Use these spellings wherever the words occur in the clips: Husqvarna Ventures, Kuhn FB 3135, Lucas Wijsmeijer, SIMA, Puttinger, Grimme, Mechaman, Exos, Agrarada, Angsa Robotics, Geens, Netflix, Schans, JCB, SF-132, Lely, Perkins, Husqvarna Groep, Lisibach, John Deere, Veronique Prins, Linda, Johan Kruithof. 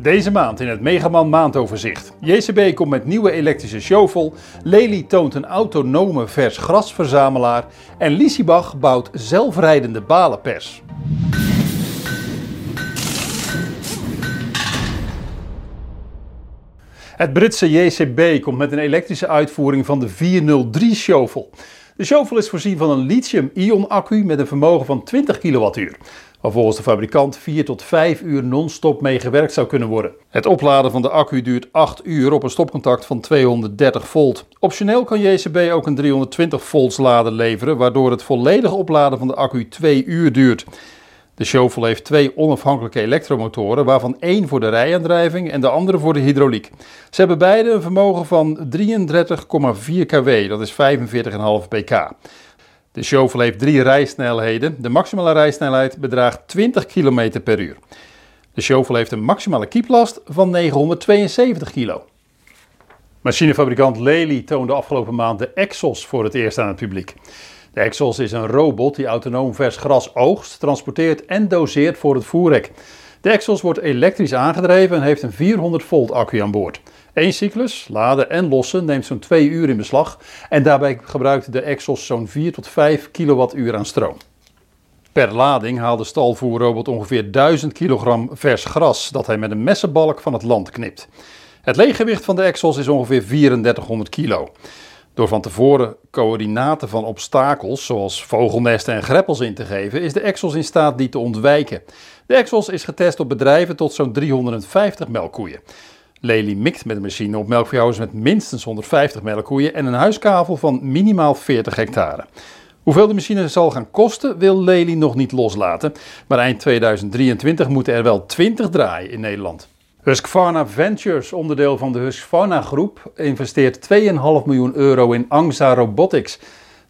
Deze maand in het Mechaman maandoverzicht. JCB komt met nieuwe elektrische shovel. Lely toont een autonome vers grasverzamelaar. En Lisibach bouwt zelfrijdende balenpers. Het Britse JCB komt met een elektrische uitvoering van de 403 shovel. De shovel is voorzien van een lithium-ion accu met een vermogen van 20 kWh, waar volgens de fabrikant 4 tot 5 uur non-stop mee gewerkt zou kunnen worden. Het opladen van de accu duurt 8 uur op een stopcontact van 230 volt. Optioneel kan JCB ook een 320 volts lader leveren, waardoor het volledige opladen van de accu 2 uur duurt. De shovel heeft twee onafhankelijke elektromotoren, waarvan één voor de rijaandrijving en de andere voor de hydrauliek. Ze hebben beide een vermogen van 33,4 kW, dat is 45,5 pk. De shovel heeft drie rijsnelheden. De maximale rijsnelheid bedraagt 20 km per uur. De shovel heeft een maximale kieplast van 972 kilo. Machinefabrikant Lely toonde afgelopen maand de Exos voor het eerst aan het publiek. De Exos is een robot die autonoom vers gras oogst, transporteert en doseert voor het voerrek. De Exos wordt elektrisch aangedreven en heeft een 400 volt accu aan boord. Eén cyclus, laden en lossen, neemt zo'n 2 uur in beslag en daarbij gebruikt de Exos zo'n 4 tot 5 kilowattuur aan stroom. Per lading haalt de stalvoerrobot ongeveer 1000 kilogram vers gras dat hij met een messenbalk van het land knipt. Het leeggewicht van de Exos is ongeveer 3400 kilo. Door van tevoren coördinaten van obstakels, zoals vogelnesten en greppels in te geven, is de Exos in staat die te ontwijken. De Exos is getest op bedrijven tot zo'n 350 melkkoeien. Lely mikt met de machine op melkveehouders met minstens 150 melkkoeien en een huiskavel van minimaal 40 hectare. Hoeveel de machine zal gaan kosten, wil Lely nog niet loslaten, maar eind 2023 moeten er wel 20 draaien in Nederland. Husqvarna Ventures, onderdeel van de Husqvarna Groep, investeert €2,5 miljoen in Angsa Robotics.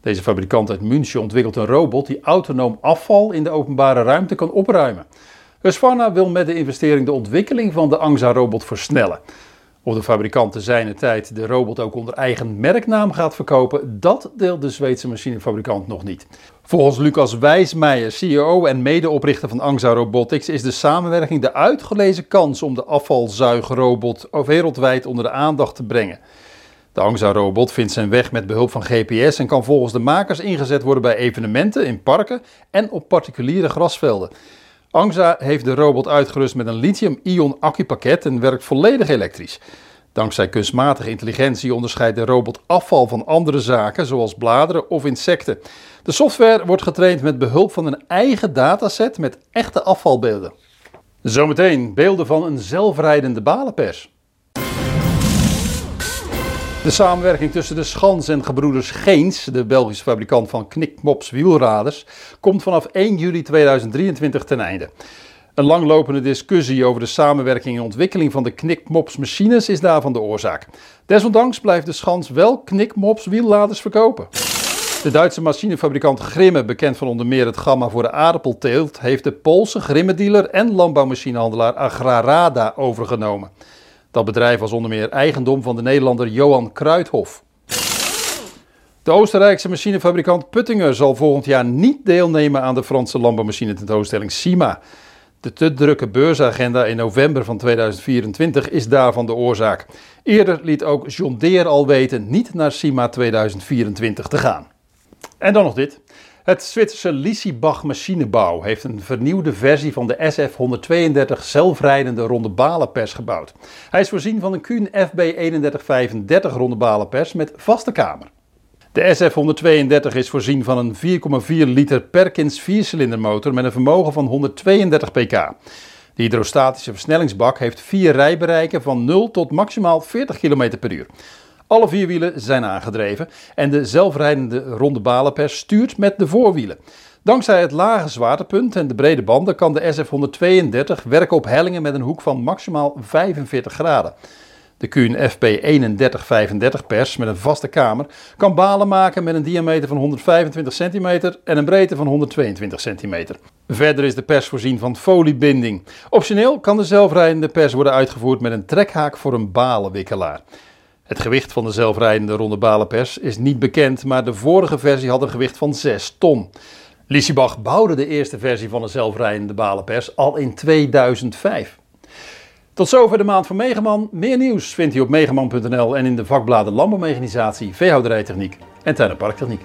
Deze fabrikant uit München ontwikkelt een robot die autonoom afval in de openbare ruimte kan opruimen. Husqvarna wil met de investering de ontwikkeling van de Angsa-robot versnellen. Of de fabrikant te zijner tijd de robot ook onder eigen merknaam gaat verkopen, dat deelt de Zweedse machinefabrikant nog niet. Volgens Lucas Wijsmeijer, CEO en medeoprichter van Angsa Robotics, is de samenwerking de uitgelezen kans om de afvalzuigrobot wereldwijd onder de aandacht te brengen. De Angsa-robot vindt zijn weg met behulp van GPS en kan volgens de makers ingezet worden bij evenementen, in parken en op particuliere grasvelden. Angsa heeft de robot uitgerust met een lithium-ion accupakket en werkt volledig elektrisch. Dankzij kunstmatige intelligentie onderscheidt de robot afval van andere zaken, zoals bladeren of insecten. De software wordt getraind met behulp van een eigen dataset met echte afvalbeelden. Zometeen beelden van een zelfrijdende balenpers. De samenwerking tussen de Schans en gebroeders Geens, de Belgische fabrikant van knikmops wielraders, komt vanaf 1 juli 2023 ten einde. Een langlopende discussie over de samenwerking en ontwikkeling van de knikmopsmachines is daarvan de oorzaak. Desondanks blijft de Schans wel knikmops wielraders verkopen. De Duitse machinefabrikant Grimme, bekend van onder meer het gamma voor de aardappelteelt, heeft de Poolse Grimme-dealer en landbouwmachinehandelaar Agrarada overgenomen. Dat bedrijf was onder meer eigendom van de Nederlander Johan Kruithof. De Oostenrijkse machinefabrikant Puttinger zal volgend jaar niet deelnemen aan de Franse landbouwmachine tentoonstelling SIMA. De te drukke beursagenda in november van 2024 is daarvan de oorzaak. Eerder liet ook John Deere al weten niet naar SIMA 2024 te gaan. En dan nog dit. Het Zwitserse Lisibach machinebouw heeft een vernieuwde versie van de SF-132 zelfrijdende ronde balenpers gebouwd. Hij is voorzien van een Kuhn FB 3135 ronde balenpers met vaste kamer. De SF-132 is voorzien van een 4,4 liter Perkins viercilindermotor met een vermogen van 132 pk. De hydrostatische versnellingsbak heeft vier rijbereiken van 0 tot maximaal 40 km per uur. Alle vier wielen zijn aangedreven en de zelfrijdende ronde balenpers stuurt met de voorwielen. Dankzij het lage zwaartepunt en de brede banden kan de SF-132 werken op hellingen met een hoek van maximaal 45 graden. De Kuhn FP 3135 pers met een vaste kamer kan balen maken met een diameter van 125 cm en een breedte van 122 cm. Verder is de pers voorzien van foliebinding. Optioneel kan de zelfrijdende pers worden uitgevoerd met een trekhaak voor een balenwikkelaar. Het gewicht van de zelfrijdende ronde balenpers is niet bekend, maar de vorige versie had een gewicht van 6 ton. Lisibach bouwde de eerste versie van een zelfrijdende balenpers al in 2005. Tot zover de maand van Mechaman. Meer nieuws vindt u op mechaman.nl en in de vakbladen landbouwmechanisatie, veehouderijtechniek en tuin- en parktechniek.